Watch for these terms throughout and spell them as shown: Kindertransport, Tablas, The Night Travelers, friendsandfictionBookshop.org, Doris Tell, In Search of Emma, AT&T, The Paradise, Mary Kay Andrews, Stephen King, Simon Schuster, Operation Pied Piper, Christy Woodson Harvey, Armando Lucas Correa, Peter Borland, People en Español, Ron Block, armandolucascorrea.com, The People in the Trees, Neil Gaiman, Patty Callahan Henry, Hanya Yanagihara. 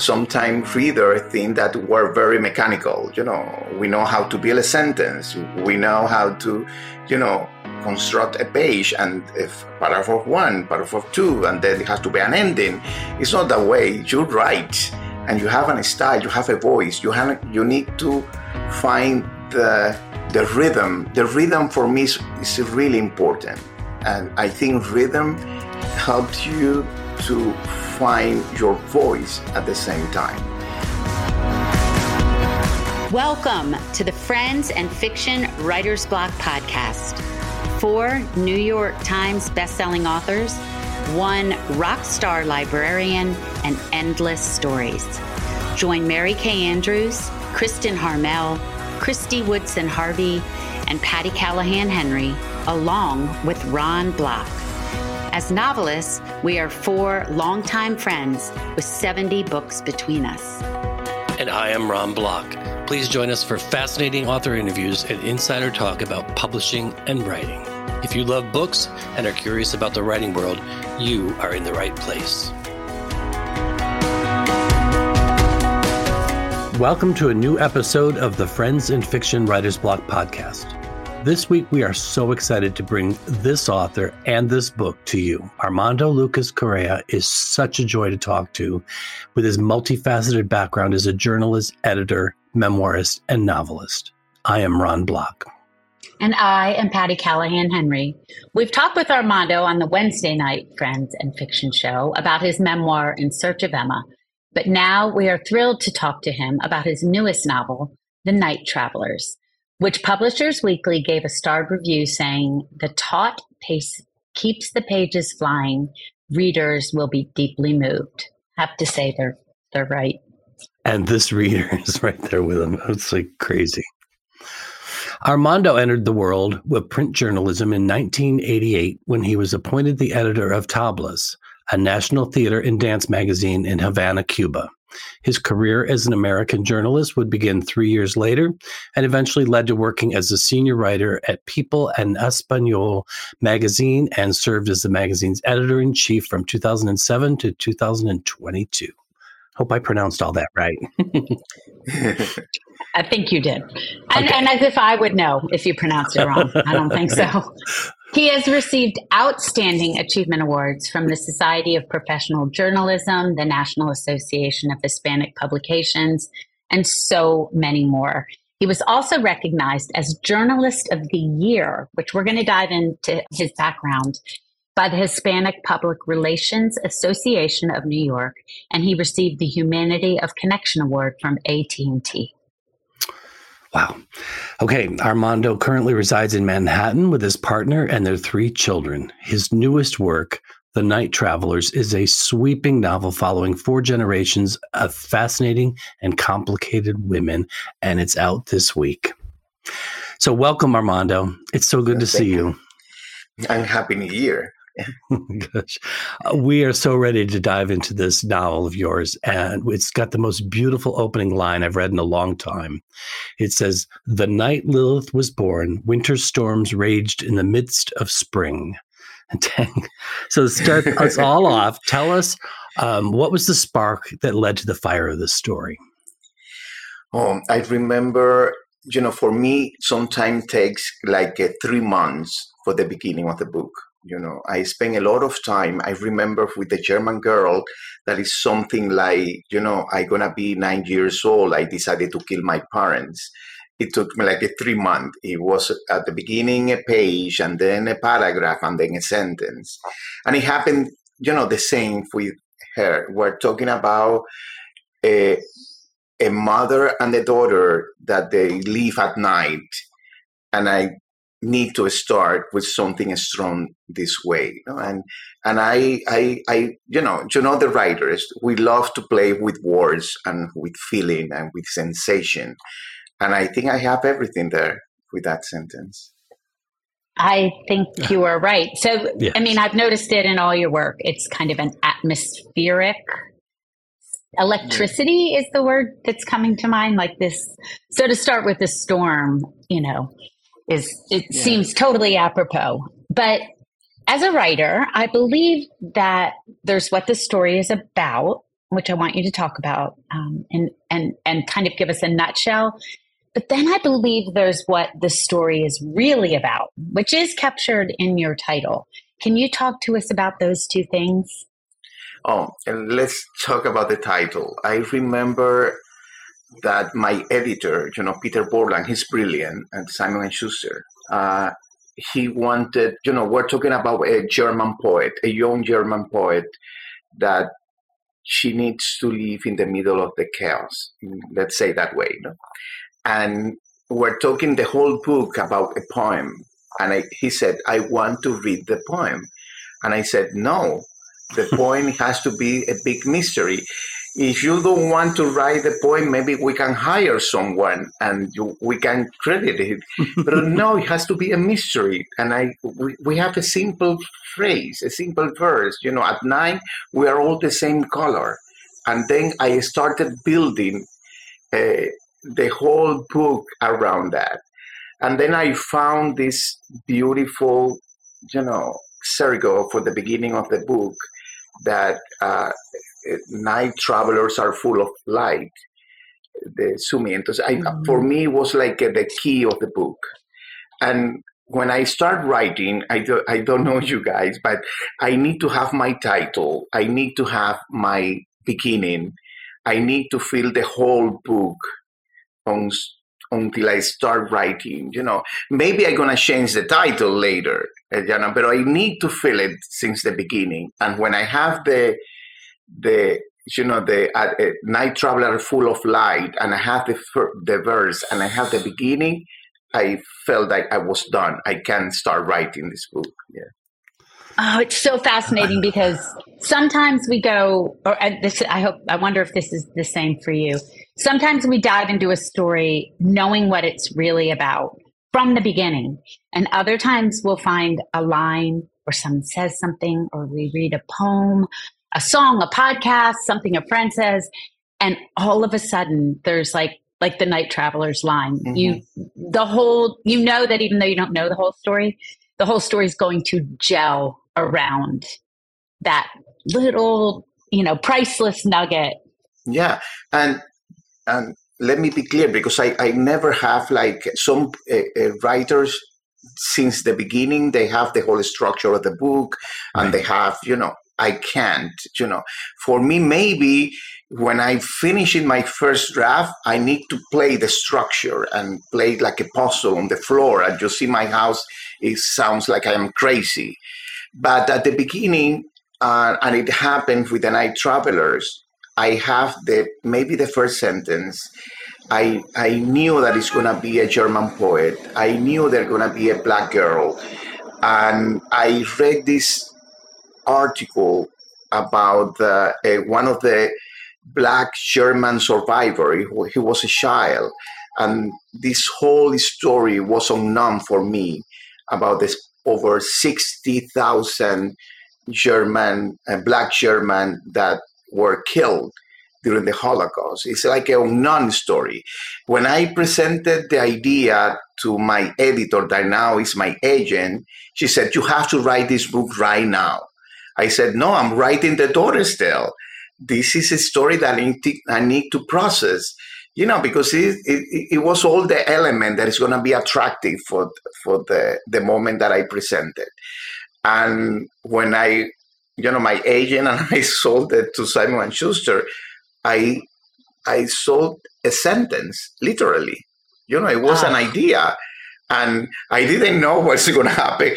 sometimes readers think that we're very mechanical. You know, we know how to build a sentence. We know how to, you know, construct a page and if paragraph 1, paragraph 2, and then it has to be an ending. It's not that way. You write and you have a style, you have a voice. You need to find the rhythm. The rhythm for me is really important. And I think rhythm helps you to find your voice at the same time. Welcome to the Friends and Fiction Writer's Block podcast. 4 New York Times bestselling authors, 1 rock star librarian, and endless stories. Join Mary Kay Andrews, Kristen Harmel, Christy Woodson Harvey, and Patty Callahan Henry, along with Ron Block. As novelists, we are 4 longtime friends with 70 books between us. And I am Ron Block. Please join us for fascinating author interviews and insider talk about publishing and writing. If you love books and are curious about the writing world, you are in the right place. Welcome to a new episode of the Friends in Fiction Writer's Block podcast. This week, we are so excited to bring this author and this book to you. Armando Lucas Correa is such a joy to talk to with his multifaceted background as a journalist, editor, memoirist, and novelist. I am Ron Block. And I am Patty Callahan Henry. We've talked with Armando on the Wednesday night Friends and Fiction show about his memoir, In Search of Emma. But now we are thrilled to talk to him about his newest novel, The Night Travelers, which Publishers Weekly gave a starred review saying, "The taut pace keeps the pages flying. Readers will be deeply moved." Have to say they're right. And this reader is right there with him. It's like crazy. Armando entered the world of print journalism in 1988 when he was appointed the editor of Tablas, a national theater and dance magazine in Havana, Cuba. His career as an American journalist would begin 3 years later and eventually led to working as a senior writer at People en Español magazine and served as the magazine's editor-in-chief from 2007 to 2022. Hope I pronounced all that right. I think you did. And as if I would know if you pronounced it wrong. I don't think so. He has received outstanding achievement awards from the Society of Professional Journalism, the National Association of Hispanic Publications, and so many more. He was also recognized as Journalist of the Year, which we're going to dive into his background, by the Hispanic Public Relations Association of New York, and he received the Humanity of Connection Award from AT&T. Wow. Okay. Armando currently resides in Manhattan with his partner and their 3 children. His newest work, The Night Travelers, is a sweeping novel following 4 generations of fascinating and complicated women, and it's out this week. So welcome, Armando. It's so good to see you. And Happy New Year. Gosh. We are so ready to dive into this novel of yours, and it's got the most beautiful opening line I've read in a long time. It says, "The night Lilith was born, winter storms raged in the midst of spring." So start us all off. Tell us, what was the spark that led to the fire of this story? I remember, for me, sometimes takes like 3 months for the beginning of the book. I spent a lot of time. I remember with The German Girl, that is something like, I'm going to be 9 years old. I decided to kill my parents. It took me like 3 months. It was at the beginning a page and then a paragraph and then a sentence. And it happened, the same with her. We're talking about a mother and a daughter that they leave at night. And I need to start with something strong this way, and I the writers, we love to play with words and with feeling and with sensation, and I think I have everything there with that sentence. I think you are right. So yes. I mean, I've noticed it in all your work. It's kind of an atmospheric electricity is the word that's coming to mind, like this. So to start with the storm, seems totally apropos. But as a writer, I believe that there's what the story is about, which I want you to talk about and kind of give us a nutshell. But then I believe there's what the story is really about, which is captured in your title. Can you talk to us about those two things? Oh, and let's talk about the title. I remember that my editor, Peter Borland, he's brilliant, and Simon Schuster, he wanted, we're talking about a German poet, a young German poet, that she needs to live in the middle of the chaos. Let's say that way. You know? And we're talking the whole book about a poem. And he said, I want to read the poem. And I said, no, the poem has to be a big mystery. If you don't want to write the poem, maybe we can hire someone and we can credit it. But no, it has to be a mystery. And we have a simple phrase, a simple verse. At night, we are all the same color. And then I started building the whole book around that. And then I found this beautiful, circle for the beginning of the book that... night travelers are full of light. The summientos. For me, it was like the key of the book. And when I start writing, I don't know you guys, but I need to have my title. I need to have my beginning. I need to fill the whole book until I start writing. Maybe I'm gonna change the title later. But I need to fill it since the beginning. And when I have the night traveler full of light, and I have the verse, and I have the beginning, I felt like I was done. I can start writing this book. Yeah. Oh, it's so fascinating because sometimes we go, I wonder if this is the same for you. Sometimes we dive into a story knowing what it's really about from the beginning, and other times we'll find a line, or someone says something, or we read a poem, a song, a podcast, something a friend says, and all of a sudden there's like the Night Travelers line. Mm-hmm. That even though you don't know the whole story is going to gel around that little, priceless nugget. Yeah. And let me be clear, because I never have some writers since the beginning, they have the whole structure of the book and they have, I can't, For me, maybe when I finish in my first draft, I need to play the structure and play like a puzzle on the floor. And you see my house, it sounds like I am crazy. But at the beginning, and it happened with the Night Travelers, I have the first sentence. I knew that it's going to be a German poet. I knew there's going to be a black girl. And I read this article about one of the black German survivors. He was a child, and this whole story was unknown for me about this over 60,000 German black German that were killed during the Holocaust. It's like an unknown story. When I presented the idea to my editor, that now is my agent, she said, "You have to write this book right now." I said, no, I'm writing the Doris Tell. This is a story that I need to process, because it was all the element that is going to be attractive for the moment that I presented. And when I, my agent and I sold it to Simon Schuster, I sold a sentence, literally. It was an idea. And I didn't know what's going to happen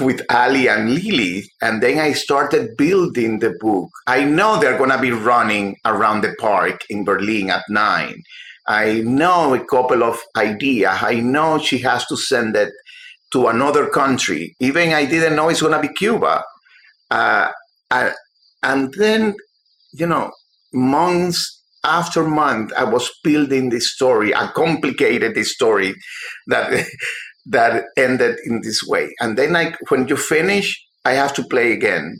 with Ali and Lily, and then I started building the book. I know they're going to be running around the park in Berlin at 9. I know a couple of ideas. I know she has to send it to another country. Even I didn't know it's going to be Cuba. And then, months after month, I was building this story. I complicated this story that ended in this way. And then when you finish, I have to play again.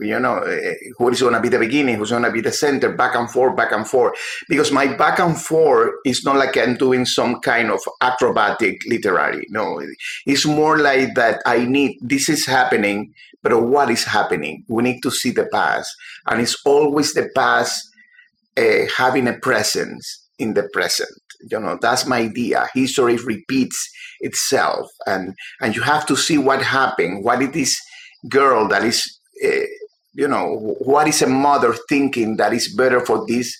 Who is going to be the beginning? Who's going to be the center? Back and forth. Because my back and forth is not like I'm doing some kind of acrobatic literary. No, it's more like that I need, this is happening, but what is happening? We need to see the past. And it's always the past having a presence in the present. You know, that's my idea. History repeats itself, and you have to see what happened. What is this girl that is, what is a mother thinking that is better for this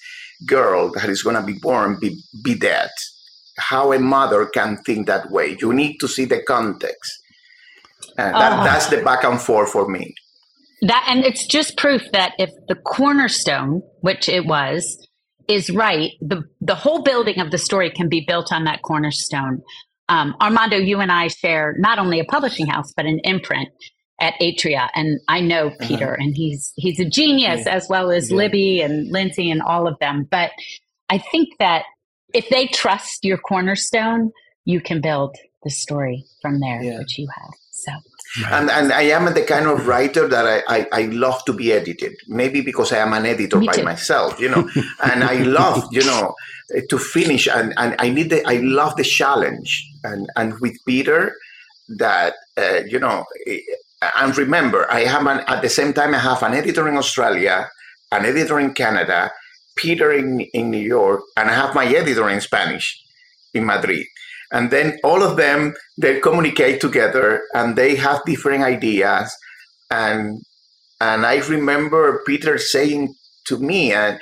girl that is going to be born, be dead? How a mother can think that way. You need to see the context. That's the back and forth for me. That, and it's just proof that if the cornerstone, which it was, is right, the whole building of the story can be built on that cornerstone. Armando, you and I share not only a publishing house, but an imprint at Atria. And I know Peter, and he's a genius, as well as Libby and Lindsay and all of them. But I think that if they trust your cornerstone, you can build the story from there, which you have. So. And I am the kind of writer that I love to be edited, maybe because I am an editor myself, you know, and I love, to finish. And I love the challenge. And with Peter that, and remember, at the same time, I have an editor in Australia, an editor in Canada, Peter in New York, and I have my editor in Spanish in Madrid. And then all of them, they communicate together and they have different ideas. And I remember Peter saying to me, I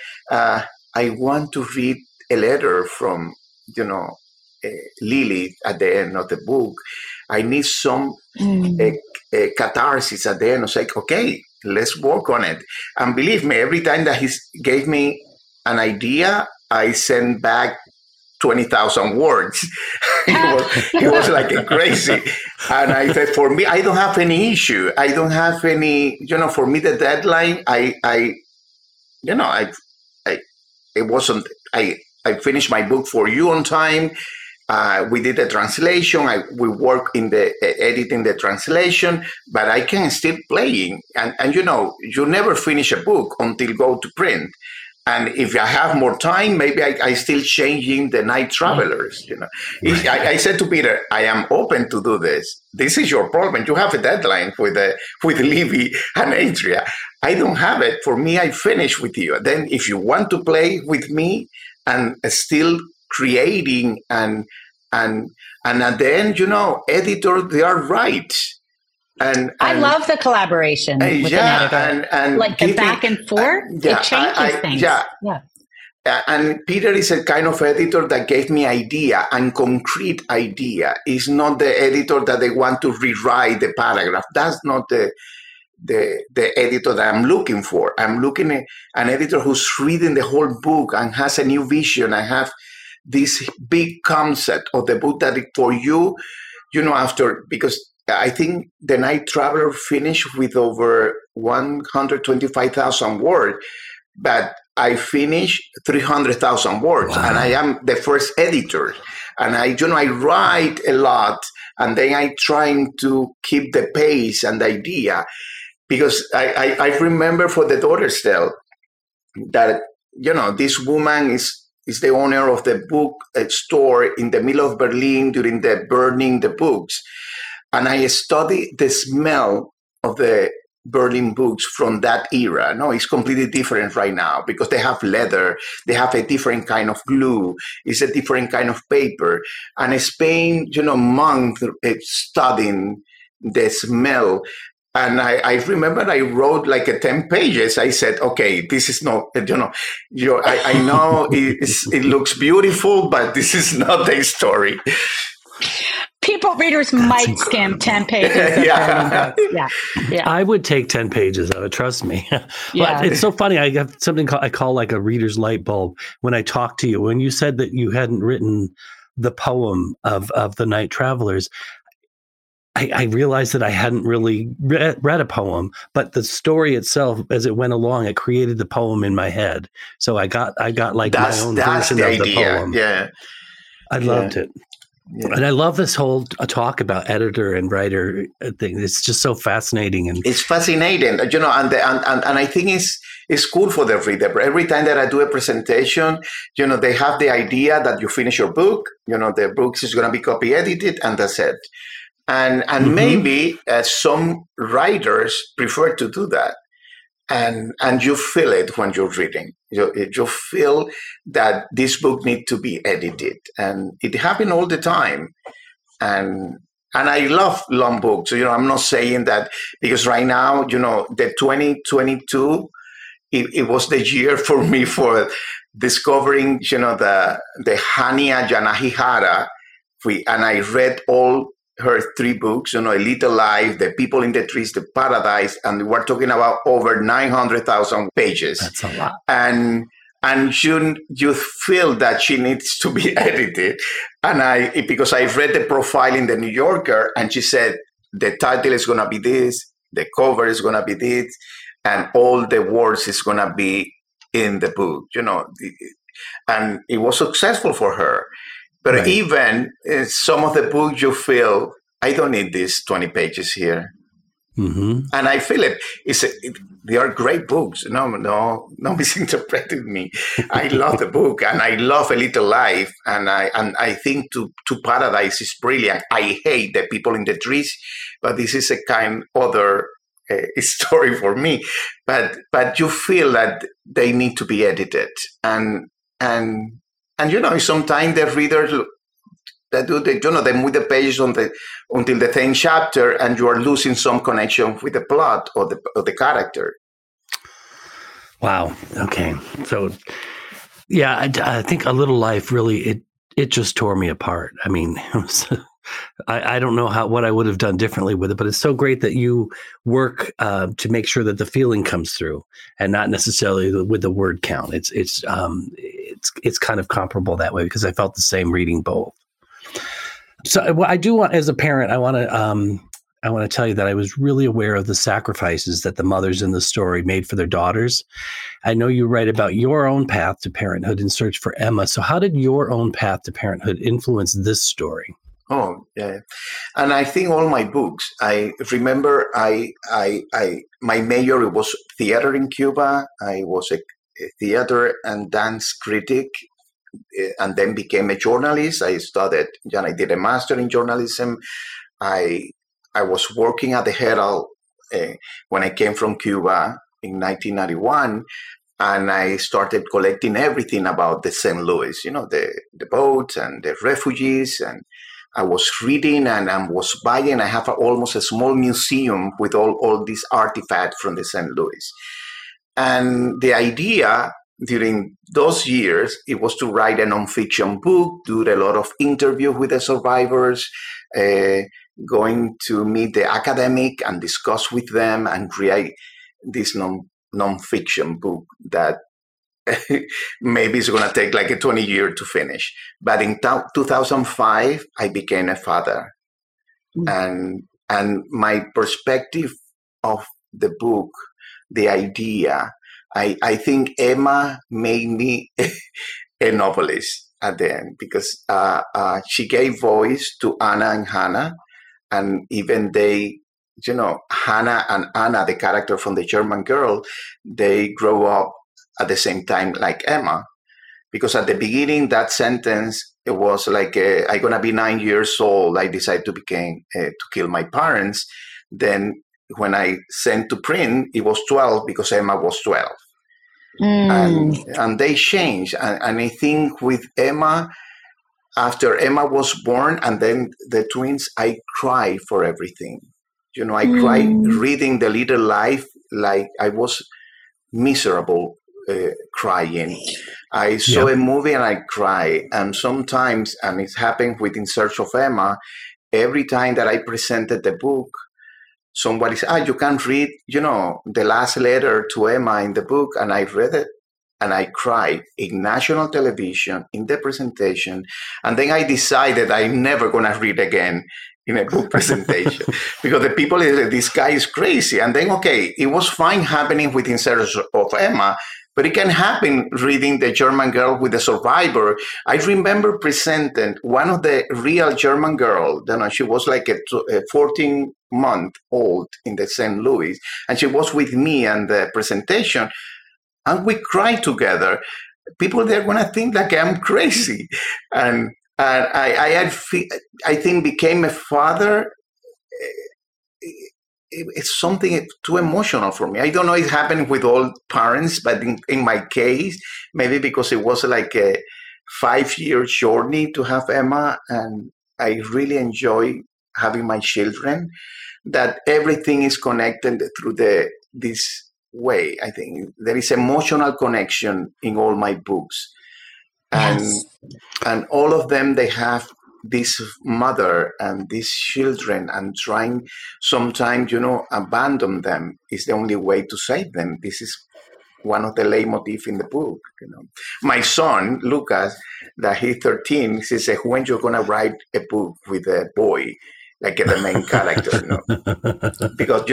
want to read a letter from, Lily at the end of the book. I need some catharsis at the end. I was like, okay, let's work on it. And believe me, every time that he gave me an idea, I sent back 20,000 words. it was like crazy. And I said, for me, I don't have any issue. I don't have any, for me, the deadline, I finished my book for you on time. We did the translation. We work in the editing the translation, but I can still playing. And you never finish a book until go to print. And if I have more time, maybe I still changing The Night Travelers. I said to Peter, I am open to do this. This is your problem. You have a deadline with Libby and Atria. I don't have it. For me, I finish with you. Then if you want to play with me and still creating and at the end, editor, they are right. And I love the collaboration with an editor. And like the back and forth, it changes things. And Peter is a kind of editor that gave me idea and concrete idea. It's not the editor that they want to rewrite the paragraph. That's not the editor that I'm looking for. I'm looking at an editor who's reading the whole book and has a new vision and have this big concept of the book that for you, because I think The Night Traveler finished with over 125,000 words, but I finished 300,000 words. Wow. And I am the first editor. And I write a lot, and then I trying to keep the pace and the idea, because I remember for the Doris Tell that, this woman is the owner of the book store in the middle of Berlin during the burning the books. And I studied the smell of the Berlin books from that era. No, it's completely different right now because they have leather. They have a different kind of glue. It's a different kind of paper. And Spain, monk studying the smell. And I remember I wrote like 10 pages. I said, okay, this is not, I know it looks beautiful, but this is not the story. Readers might skim 10 pages. I would take 10 pages of it. Trust me. But it's so funny. I have something I call like a reader's light bulb when I talk to you. When you said that you hadn't written the poem of The Night Travelers, I realized that I hadn't really read a poem, but the story itself, as it went along, it created the poem in my head. So I got like my own version of the poem. Yeah, I loved it. Yeah. And I love this whole talk about editor and writer thing. It's just so fascinating, and it's fascinating, And I think it's cool for the reader. Every time that I do a presentation, they have the idea that you finish your book. The book is going to be copy edited, and that's it. And maybe some writers prefer to do that. And you feel it when you're reading. You feel that this book needs to be edited. And it happened all the time. And I love long books. So, I'm not saying that because right now, the 2022, it was the year for me for discovering, the Hanya Yanagihara. And I read all her three books, A Little Life, The People in the Trees, The Paradise, and we're talking about over 900,000 pages. That's a lot. And you feel that she needs to be edited. And because I read the profile in The New Yorker, and she said, the title is going to be this, the cover is going to be this, and all the words is going to be in the book, And it was successful for her. But right. Even in some of the books you feel, I don't need these 20 pages here. Mm-hmm. And I feel it. They are great books. No misinterpreted me. I love the book and I love A Little Life. And I think to Paradise is brilliant. I hate The People in the Trees, but this is a kind other story for me. But you feel that they need to be edited. And sometimes the readers that do they move the pages until the 10th chapter, and you are losing some connection with the plot or the character. Wow. Okay. So, yeah, I think A Little Life really it just tore me apart. I mean, it was, I don't know what I would have done differently with it, but it's so great that you work to make sure that the feeling comes through, and not necessarily with the word count. It's kind of comparable that way because I felt the same reading both. So I do want, as a parent, I want to tell you that I was really aware of the sacrifices that the mothers in the story made for their daughters. I know you write about your own path to parenthood in Search for Emma. So how did your own path to parenthood influence this story? Oh, yeah. And I think all my books, I remember my major was theater in Cuba. I was a theater and dance critic, and then became a journalist. I studied, and I did a master in journalism. I was working at the Herald when I came from Cuba in 1991, and I started collecting everything about the St. Louis, the boats and the refugees. And I was reading and I was buying. I have almost a small museum with all these artifacts from the St. Louis. And the idea during those years, it was to write a nonfiction book, do a lot of interviews with the survivors, going to meet the academic and discuss with them and create this nonfiction book that maybe it's going to take like a 20 year to finish. But in 2005, I became a father. Mm-hmm. And my perspective of the book, the idea, I think Emma made me a novelist at the end because she gave voice to Anna and Hannah, and even they, Hannah and Anna, the character from The German Girl, they grow up at the same time like Emma, because at the beginning that sentence, it was like I'm gonna be 9 years old. I decided to kill my parents. Then when I sent to print, it was 12 because Emma was 12. Mm. And they changed. And I think with Emma, after Emma was born and then the twins, I cried for everything. I cried reading The Little Life, like I was miserable crying. I saw a movie and I cried. And sometimes, and it happened with In Search of Emma, every time that I presented the book, somebody said, you can read, the last letter to Emma in the book. And I read it and I cried in national television, in the presentation. And then I decided I'm never going to read again in a book presentation because the people, this guy is crazy. And then, okay, it was fine happening with In Search of Emma, but it can happen reading The German Girl with the survivor. I remember presenting one of the real German girl. She was like a 14-month old in the St. Louis, and she was with me and the presentation, and we cried together. People, they're going to think like I'm crazy. And I think became a father it's something it's too emotional for me. I don't know if it happened with all parents, but in my case, maybe because it was like a 5-year journey to have Emma, and I really enjoy having my children, that everything is connected through this way. I think there is emotional connection in all my books. Yes. And all of them, they have this mother and these children, and trying sometimes, abandon them is the only way to save them. This is one of the leitmotifs in the book. My son, Lucas, that he's 13, he says, when you're going to write a book with a boy, like the main character, because,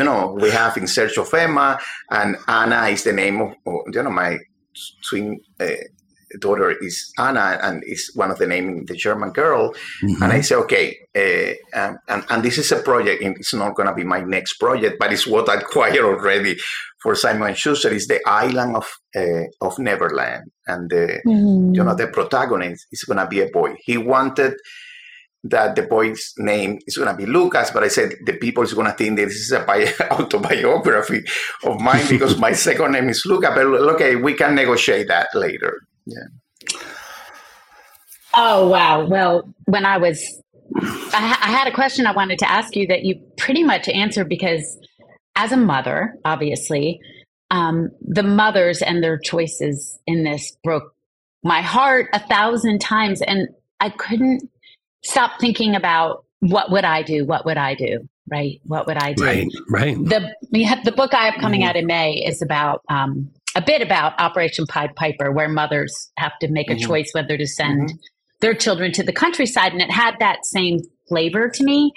we have In Search of Emma, and Anna is the name of, my twin daughter is Anna, and is one of the name, The German Girl. Mm-hmm. And I say, okay, and this is a project, and it's not going to be my next project, but it's what I acquired already for Simon Schuster, is the island of Neverland. And, mm-hmm. The protagonist is going to be a boy. He wanted that the boy's name is going to be Lucas, but I said the people is going to think that this is a autobiography of mine because my second name is Lucas, but okay, we can negotiate that later. Yeah. Oh, wow. Well, when I had a question I wanted to ask you that you pretty much answered, because as a mother, obviously, the mothers and their choices in this broke my heart 1,000 times. And I couldn't stop thinking about what would I do? Right. What would I do? Right. The book I have coming out in May is about, a bit about Operation Pied Piper, where mothers have to make a choice whether to send their children to the countryside. And it had that same flavor to me.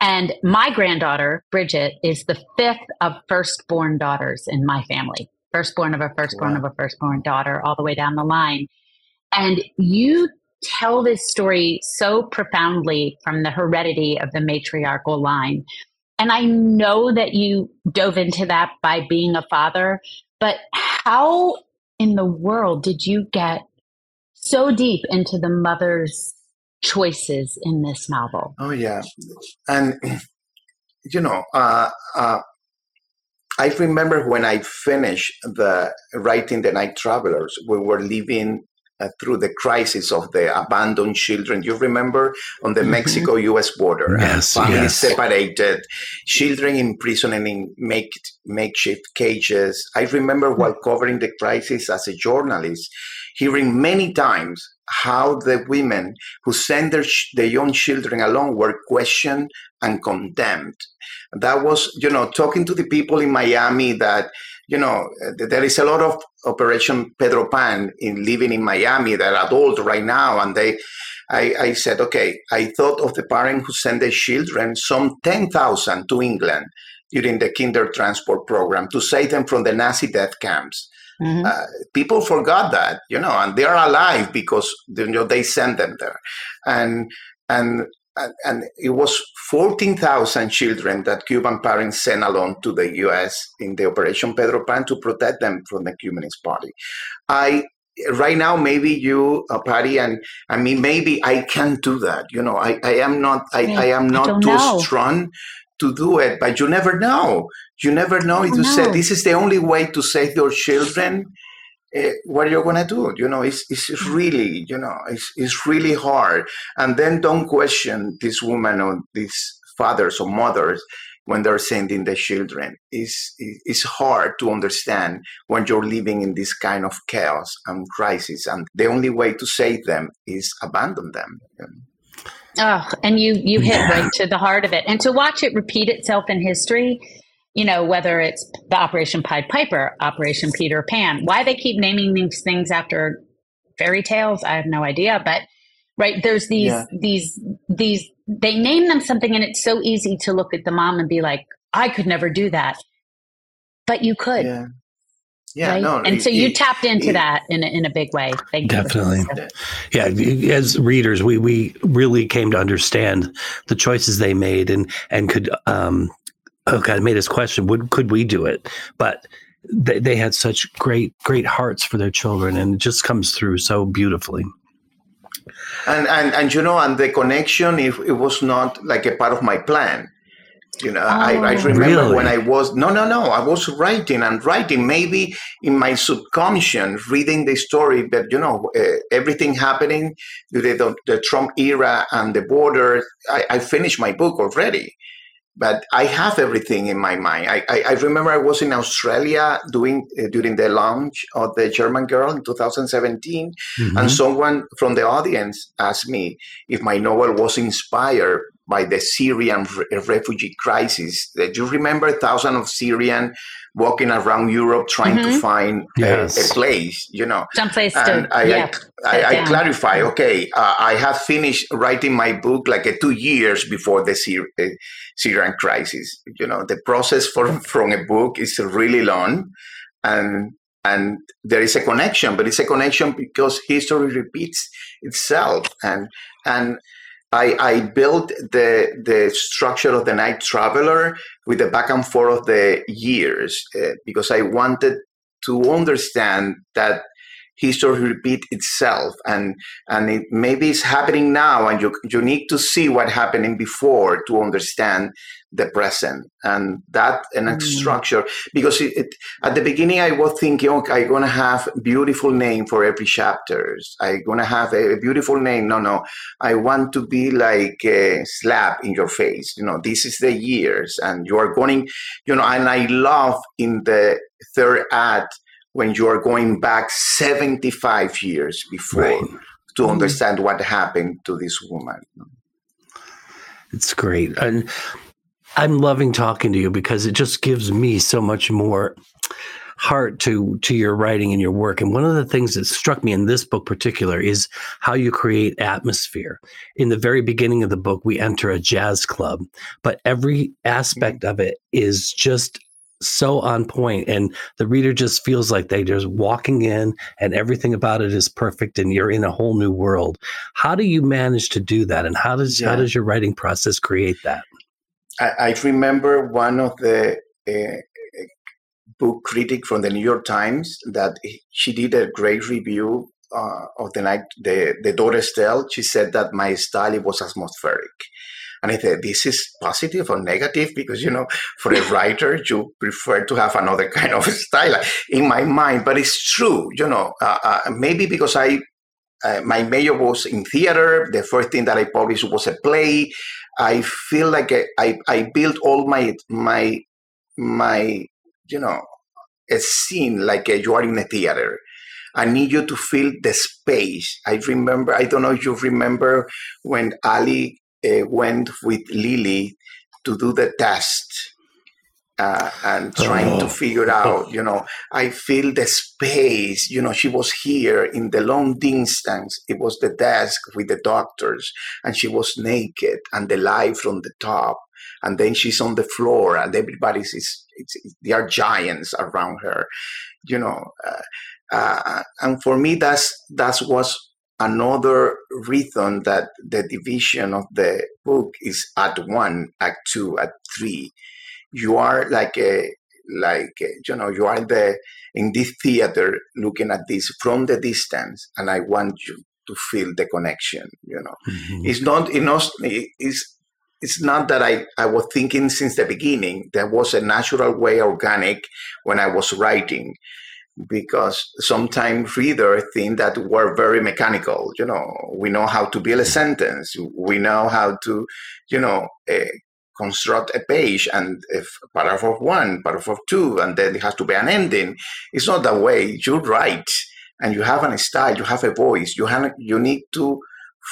And my granddaughter, Bridget, is the fifth of firstborn daughters in my family. Firstborn of a firstborn of a firstborn daughter, all the way down the line. And you tell this story so profoundly from the heredity of the matriarchal line. And I know that you dove into that by being a father, but how in the world did you get so deep into the mother's choices in this novel? Oh, yeah. And, I remember when I finished writing The Night Travelers, we were living through the crisis of the abandoned children. You remember on the Mexico-U.S. border, families separated, children imprisoned in makeshift cages. I remember while covering the crisis as a journalist, hearing many times how the women who sent their young children along were questioned and condemned. That was, talking to the people in Miami that, there is a lot of Operation Pedro Pan in living in Miami. They're adult right now. And I said, okay, I thought of the parents who sent their children, some 10,000 to England during the Kindertransport program to save them from the Nazi death camps. Mm-hmm. People forgot that, and they are alive because they sent them there. And it was 14,000 children that Cuban parents sent along to the U.S. in the Operation Pedro Pan to protect them from the Communist Party. Right now, maybe you, Patty, and I mean, maybe I can't do that. I am not strong to do it, but you never know. You never know if you say this is the only way to save your children. What you're gonna do? It's really, it's really hard. And then don't question this woman or these fathers or mothers when they're sending their children. It's hard to understand when you're living in this kind of chaos and crisis. And the only way to save them is abandon them. Oh, and you hit right to the heart of it. And to watch it repeat itself in history. Whether it's the Operation Pied Piper, Operation Peter Pan, why they keep naming these things after fairy tales, I have no idea. But there's these they name them something, and it's so easy to look at the mom and be like, I could never do that. But you could. Yeah. Yeah, right? No, and so you tapped into that in a big way. Thank you. Definitely. Yeah, as readers, we really came to understand the choices they made and could I made this question, could we do it? But they had such great, great hearts for their children, and it just comes through so beautifully. And the connection, it was not like a part of my plan. You know, I remember really? When I was, I was writing, maybe in my subconscious, reading the story that, you know, everything happening, the Trump era and the border, I finished my book already, but I have everything in my mind. I remember I was in Australia during the launch of The German Girl in 2017, mm-hmm. and someone from the audience asked me if my novel was inspired by the Syrian refugee crisis. Do you remember thousands of Syrians walking around Europe trying mm-hmm. to find a place, you know? Someplace to, I clarify, okay, I have finished writing my book like 2 years before the Syrian crisis. You know, the process from a book is really long, and there is a connection, but it's a connection because history repeats itself. And I built the structure of The Night Traveler with the back and forth of the years because I wanted to understand that history repeats itself and it maybe it's happening now and you need to see what happened before to understand the present and that structure. Because it, at the beginning I was thinking, okay, I'm going to have a beautiful name for every chapter. I'm going to have a beautiful name. No. I want to be like a slap in your face. You know, this is the years and you are going, you know, and I love in the third act when you are going back 75 years before to understand what happened to this woman. It's great. And I'm loving talking to you because it just gives me so much more heart to your writing and your work. And one of the things that struck me in this book particular is how you create atmosphere. In the very beginning of the book, we enter a jazz club, but every aspect of it is just so on point, and the reader just feels like they're just walking in and everything about it is perfect and you're in a whole new world. How do you manage to do that, and how does your writing process create that? I remember one of the book critic from the New York Times that she did a great review of the Doris Tell. She said that my style was atmospheric. And I said, this is positive or negative? Because, you know, for a writer, you prefer to have another kind of style in my mind. But it's true, you know, maybe because my major was in theater. The first thing that I published was a play. I feel like I built all my you know, a scene like you are in a theater. I need you to feel the space. I remember, I don't know if you remember when Ali went with Lily to do the test and trying to figure out, you know, I feel the space, you know, she was here in the long distance. It was the desk with the doctors and she was naked and the light from the top. And then she's on the floor and everybody's, there are giants around her, you know. And for me, that was another reason that the division of the book is act one, act two, act three. You are you are in this theater looking at this from the distance, and I want you to feel the connection. You know, mm-hmm. It's not that I was thinking since the beginning. There was a natural way, organic, when I was writing. Because sometimes readers think that we're very mechanical. You know, we know how to build a sentence. We know how to, you know, construct a page and if paragraph 1, paragraph 2, and then it has to be an ending. It's not that way. You write and you have a style, you have a voice. You need to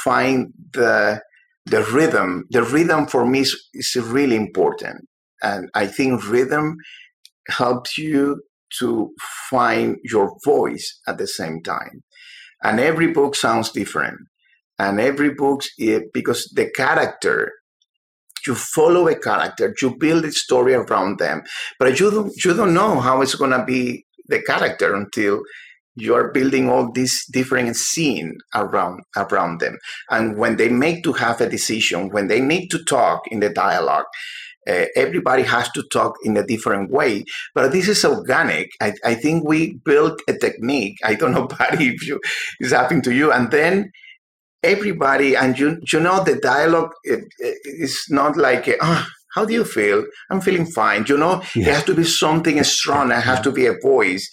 find the rhythm. The rhythm for me is really important. And I think rhythm helps you to find your voice at the same time. And every book sounds different. And every book, because the character, you follow a character, you build a story around them, but you don't know how it's going to be the character until you're building all these different scenes around them. And when they make to have a decision, when they need to talk in the dialogue, everybody has to talk in a different way, but this is organic. I think we built a technique. I don't know, Patty, if it's happening to you. And then everybody, and you know, the dialogue is not like, How do you feel? I'm feeling fine. You know, yeah. It has to be something strong. It has to be a voice.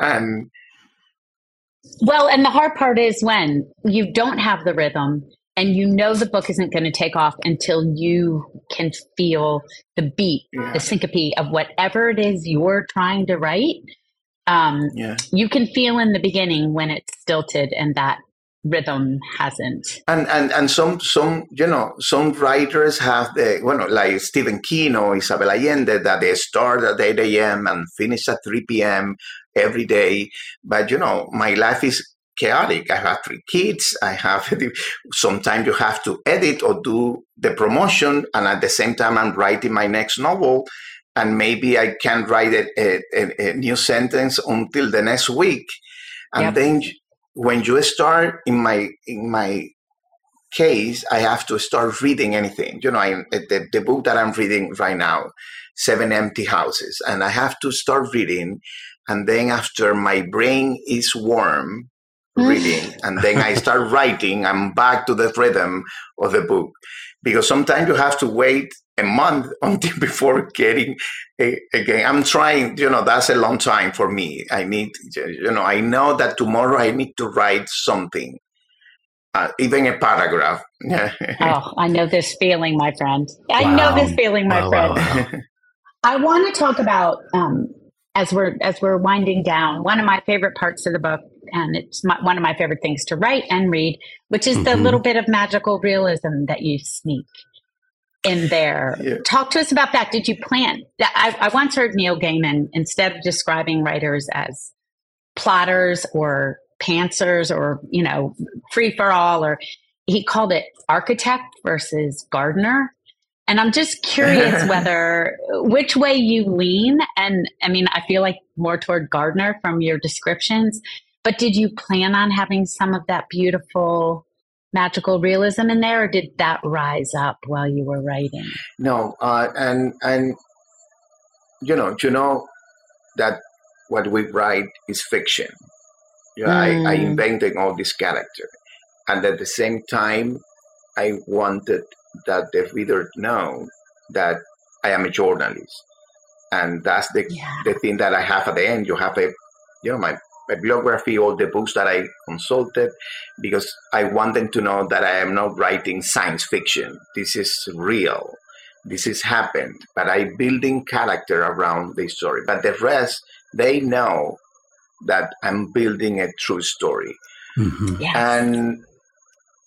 Well, and the hard part is when you don't have the rhythm and you know the book isn't going to take off until you can feel the beat, yeah. the syncope of whatever it is you're trying to write. Yeah. You can feel in the beginning when it's stilted and that rhythm hasn't. And some you know, some writers have the, well, like Stephen King or Isabel Allende, that they start at 8 a.m. and finish at 3 p.m. every day. But, you know, my life is chaotic. I have 3 kids. I have, sometimes you have to edit or do the promotion. And at the same time, I'm writing my next novel. And maybe I can't write a new sentence until the next week. And yep. then when you start, in my case, I have to start reading anything. You know, the book that I'm reading right now, 7 Empty Houses. And I have to start reading. And then after my brain is warm reading, and then I start writing, I'm back to the rhythm of the book. Because sometimes you have to wait a month until before getting again. I'm trying, you know, that's a long time for me. I need, you know, I know that tomorrow I need to write something, even a paragraph. Oh, I know this feeling, my friend. Wow. I know this feeling, my friend. Wow. I want to talk about, as we're winding down, one of my favorite parts of the book, and it's one of my favorite things to write and read, which is mm-hmm. the little bit of magical realism that you sneak in there. Yeah. Talk to us about that. Did you plan? I once heard Neil Gaiman, instead of describing writers as plotters or pantsers or, you know, free for all, or he called it architect versus gardener. And I'm just curious which way you lean. And I mean, I feel like more toward gardener from your descriptions, but did you plan on having some of that beautiful magical realism in there, or did that rise up while you were writing? No, and you know that what we write is fiction. You know, I invented all this character, and at the same time, I wanted that the reader know that I am a journalist, and that's the thing that I have at the end. You have my biography, all the books that I consulted, because I want them to know that I am not writing science fiction. This is real. This has happened. But I'm building character around the story. But the rest, they know that I'm building a true story. Mm-hmm. Yes.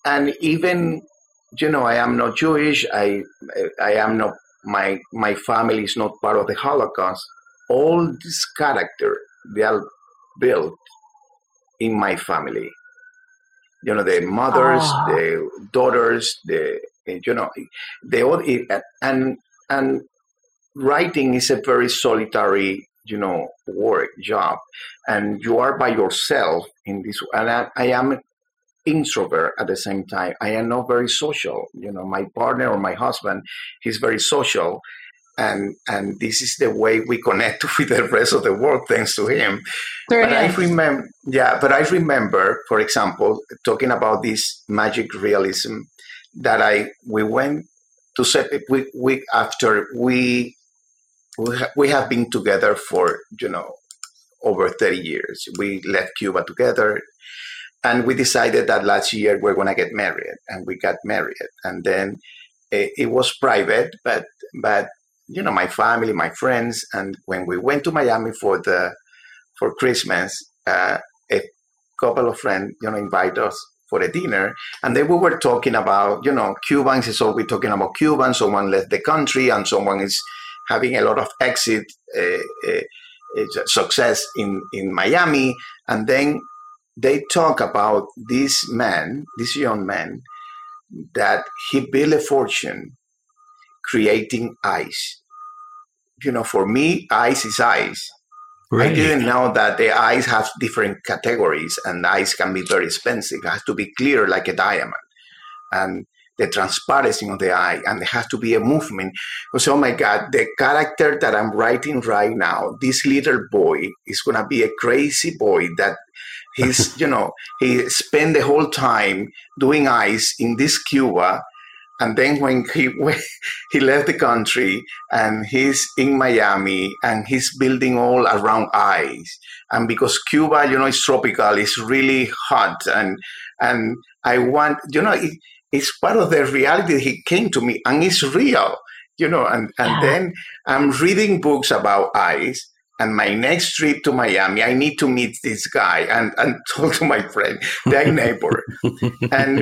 And even, you know, I am not Jewish. I am not, my family is not part of the Holocaust. All this character, they are built in my family. You know, the mothers, the daughters, and writing is a very solitary, you know, work, job. And you are by yourself in this, and I am an introvert at the same time. I am not very social. You know, my partner or my husband, he's very social. And this is the way we connect with the rest of the world, thanks to him. But I remember, for example, talking about this magic realism that we went to set it week after we have been together for, you know, over 30 years. We left Cuba together, and we decided that last year we're going to get married, and we got married. And then it was private, but you know, my family, my friends, and when we went to Miami for Christmas, a couple of friends, you know, invited us for a dinner, and then we were talking about, you know, Cubans is always talking about Cubans. Someone left the country, and someone is having a lot of exit success in Miami, and then they talk about this young man, that he built a fortune creating ice. You know, for me, ice is ice. Really? I didn't know that the ice has different categories, and ice can be very expensive. It has to be clear like a diamond, and the transparency of the eye, and there has to be a movement. Because, oh my God, the character that I'm writing right now, this little boy is going to be a crazy boy that he spent the whole time doing ice in this Cuba, And then when he left the country and he's in Miami and he's building all around ice. And because Cuba, it's tropical, it's really hot. And I want, it's part of the reality he came to me, and it's real, and then I'm reading books about ice. And my next trip to Miami, I need to meet this guy and talk to my friend, their neighbor.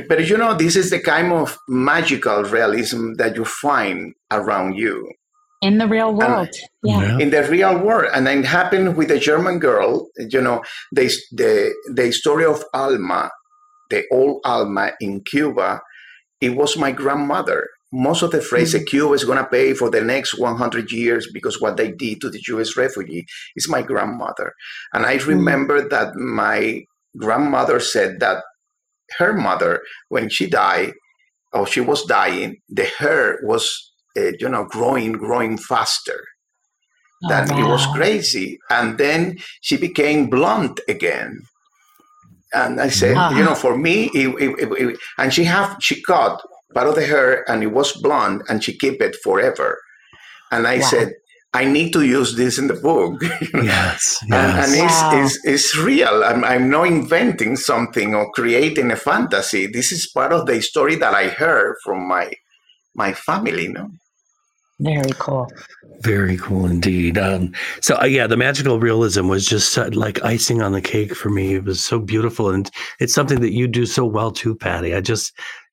But this is the kind of magical realism that you find around you. In the real world. Yeah. In the real world. And it happened with The German Girl, the story of Alma, the old Alma in Cuba, it was my grandmother. Most of the phrase that Cuba is going to pay for the next 100 years because what they did to the Jewish refugee is my grandmother. And I remember that my grandmother said that her mother, when she died, or she was dying, the hair was, growing faster. It was crazy. And then she became blonde again. And I said, for me, it and she cut part of the hair, and it was blonde, and she kept it forever. And I said, I need to use this in the book. Yes, and it's real. I'm not inventing something or creating a fantasy. This is part of the story that I heard from my family. No. Very cool. Very cool indeed. The magical realism was just like icing on the cake for me. It was so beautiful. And it's something that you do so well too, Patty.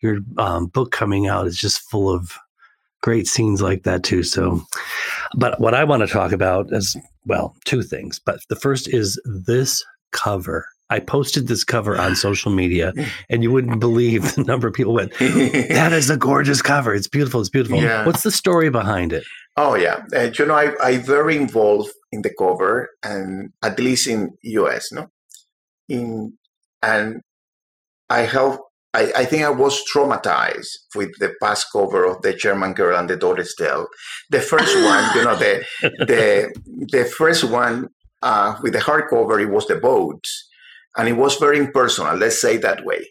Your book coming out is just full of great scenes like that too. So, but what I want to talk about is, well, two things. But the first is this cover. I posted this cover on social media, and you wouldn't believe the number of people went, that is a gorgeous cover. It's beautiful. It's beautiful. Yeah. What's the story behind it? Oh, yeah. I very involved in the cover, and at least in U.S., and I helped. I think I was traumatized with the past cover of The German Girl and the Doris Tell. The first one, the first one with the hardcover, it was the boat. And it was very impersonal, let's say it that way.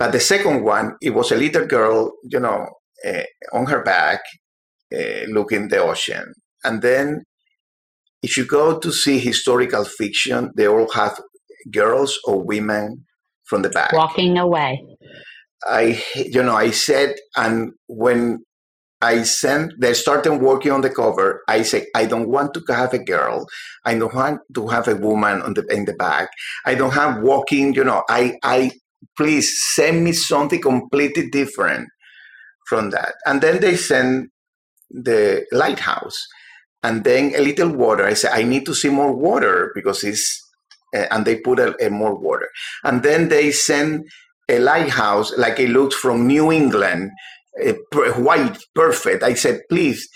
But the second one, it was a little girl, on her back, looking the ocean. And then if you go to see historical fiction, they all have girls or women from the back. Walking away. I said, and when they started working on the cover, I said, I don't want to have a girl. I don't want to have a woman in the back. I don't have walking, I please send me something completely different from that. And then they sent the lighthouse and then a little water. I said, I need to see more water because and they put a more water. And then they sent a lighthouse like it looked from New England, white, perfect. I said, please,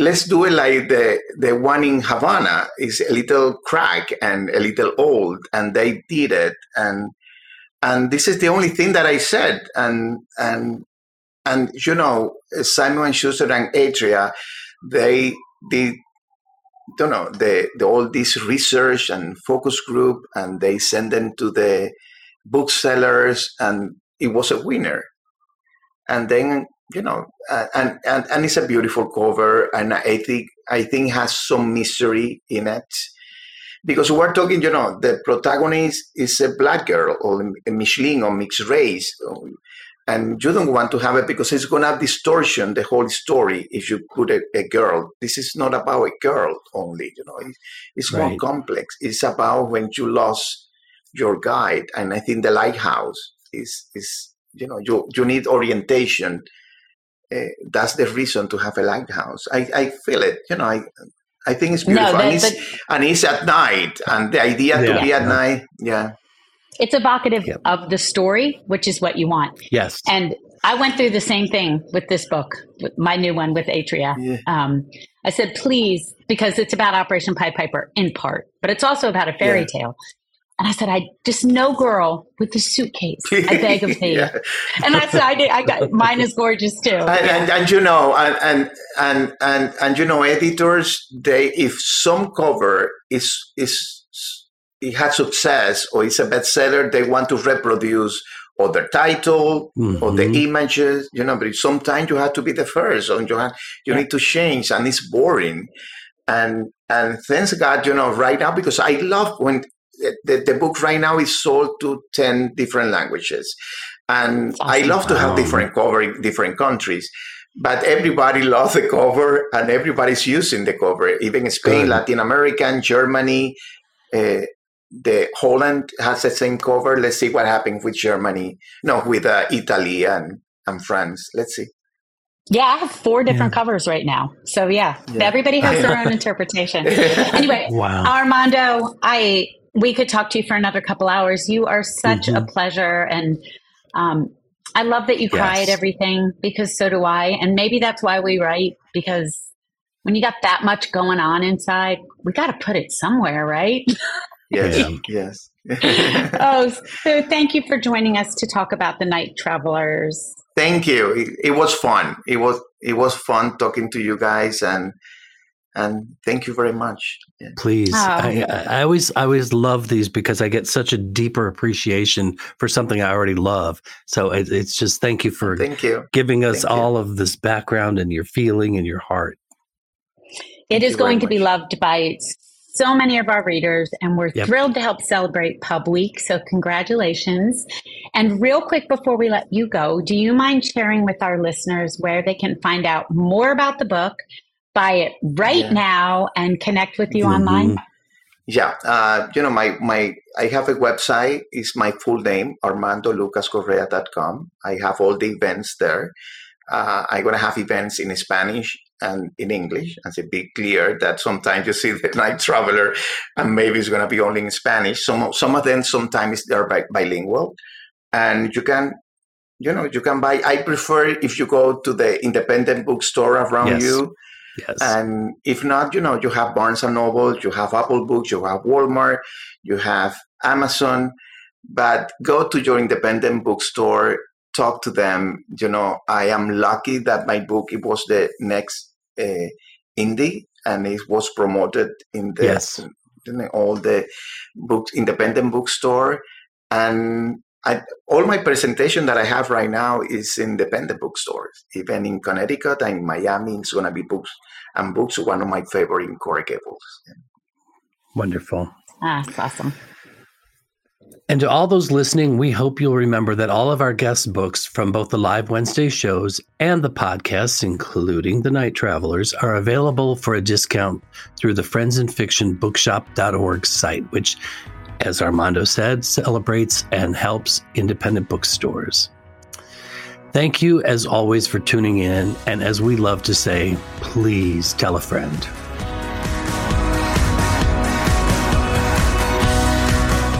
let's do it like the one in Havana. It's a little crack and a little old, and they did it. And this is the only thing that I said. And Simon Schuster and Atria, they did all this research and focus group, and they sent them to the booksellers, and it was a winner. And then, and it's a beautiful cover. And I think it has some mystery in it. Because we're talking, the protagonist is a black girl or a Michelin or mixed race. And you don't want to have it because it's going to distortion the whole story if you put a girl. This is not about a girl only, It's more complex. It's about when you lost your guide. And I think the lighthouse is you need orientation. That's the reason to have a lighthouse. I feel it. I think it's beautiful. And it's at night. And the idea to be at night, it's evocative of the story, which is what you want. Yes. And I went through the same thing with this book, my new one with Atria. Yeah. I said, please, because it's about Operation Pied Piper in part, but it's also about a fairy tale. And I said, I just no girl with a suitcase. I beg of thee. And I said, I got mine is gorgeous too. And editors, if some cover it had success or it's a bestseller, they want to reproduce or the title, mm-hmm. or the images, you know, but sometimes you have to be the first, and you need to change, and it's boring. And thanks God, you know, right now, because I love when the book right now is sold to 10 different languages. And awesome. I love to have different cover in different countries. But everybody loves the cover, and everybody's using the cover. Even Spain, Latin America, Germany, the Holland has the same cover. Let's see what happened with Germany. No, with Italy and France. Let's see. Yeah, I have 4 different covers right now. So everybody has their own interpretation. Anyway, Armando, we could talk to you for another couple hours. You are such a pleasure, and I love that you cry at everything, because so do I. And maybe that's why we write, because when you got that much going on inside, we got to put it somewhere, right? Yes. So thank you for joining us to talk about The Night Travelers. Thank you. It was fun. It was fun talking to you guys, and thank you very much. Yeah. Please, I always love these, because I get such a deeper appreciation for something I already love. So it's just thank you for giving us all of this background and your feeling and your heart. It is going to be loved by so many of our readers, and we're thrilled to help celebrate Pub Week. So congratulations. And real quick, before we let you go, do you mind sharing with our listeners where they can find out more about the book, buy it right now, and connect with you online? Yeah. I have a website. It's my full name, armandolucascorrea.com. I have all the events there. I'm going to have events in Spanish and in English. And so be clear that sometimes you see The Night Traveler and maybe it's going to be only in Spanish. Some of them sometimes they're bilingual. And you can, buy. I prefer if you go to the independent bookstore around you. Yes. And if not, you have Barnes & Noble, you have Apple Books, you have Walmart, you have Amazon. But go to your independent bookstore, talk to them. I am lucky that my book, it was the next indie, and it was promoted in the all the books, independent bookstore. And all my presentation that I have right now is in independent bookstores, even in Connecticut and in Miami. It's going to be books, one of my favorite in Coral Gables. Wonderful. That's awesome. And to all those listening, we hope you'll remember that all of our guest books from both the live Wednesday shows and the podcasts, including The Night Travelers, are available for a discount through the friendsandfictionBookshop.org site, which, as Armando said, celebrates and helps independent bookstores. Thank you, as always, for tuning in. And as we love to say, please tell a friend.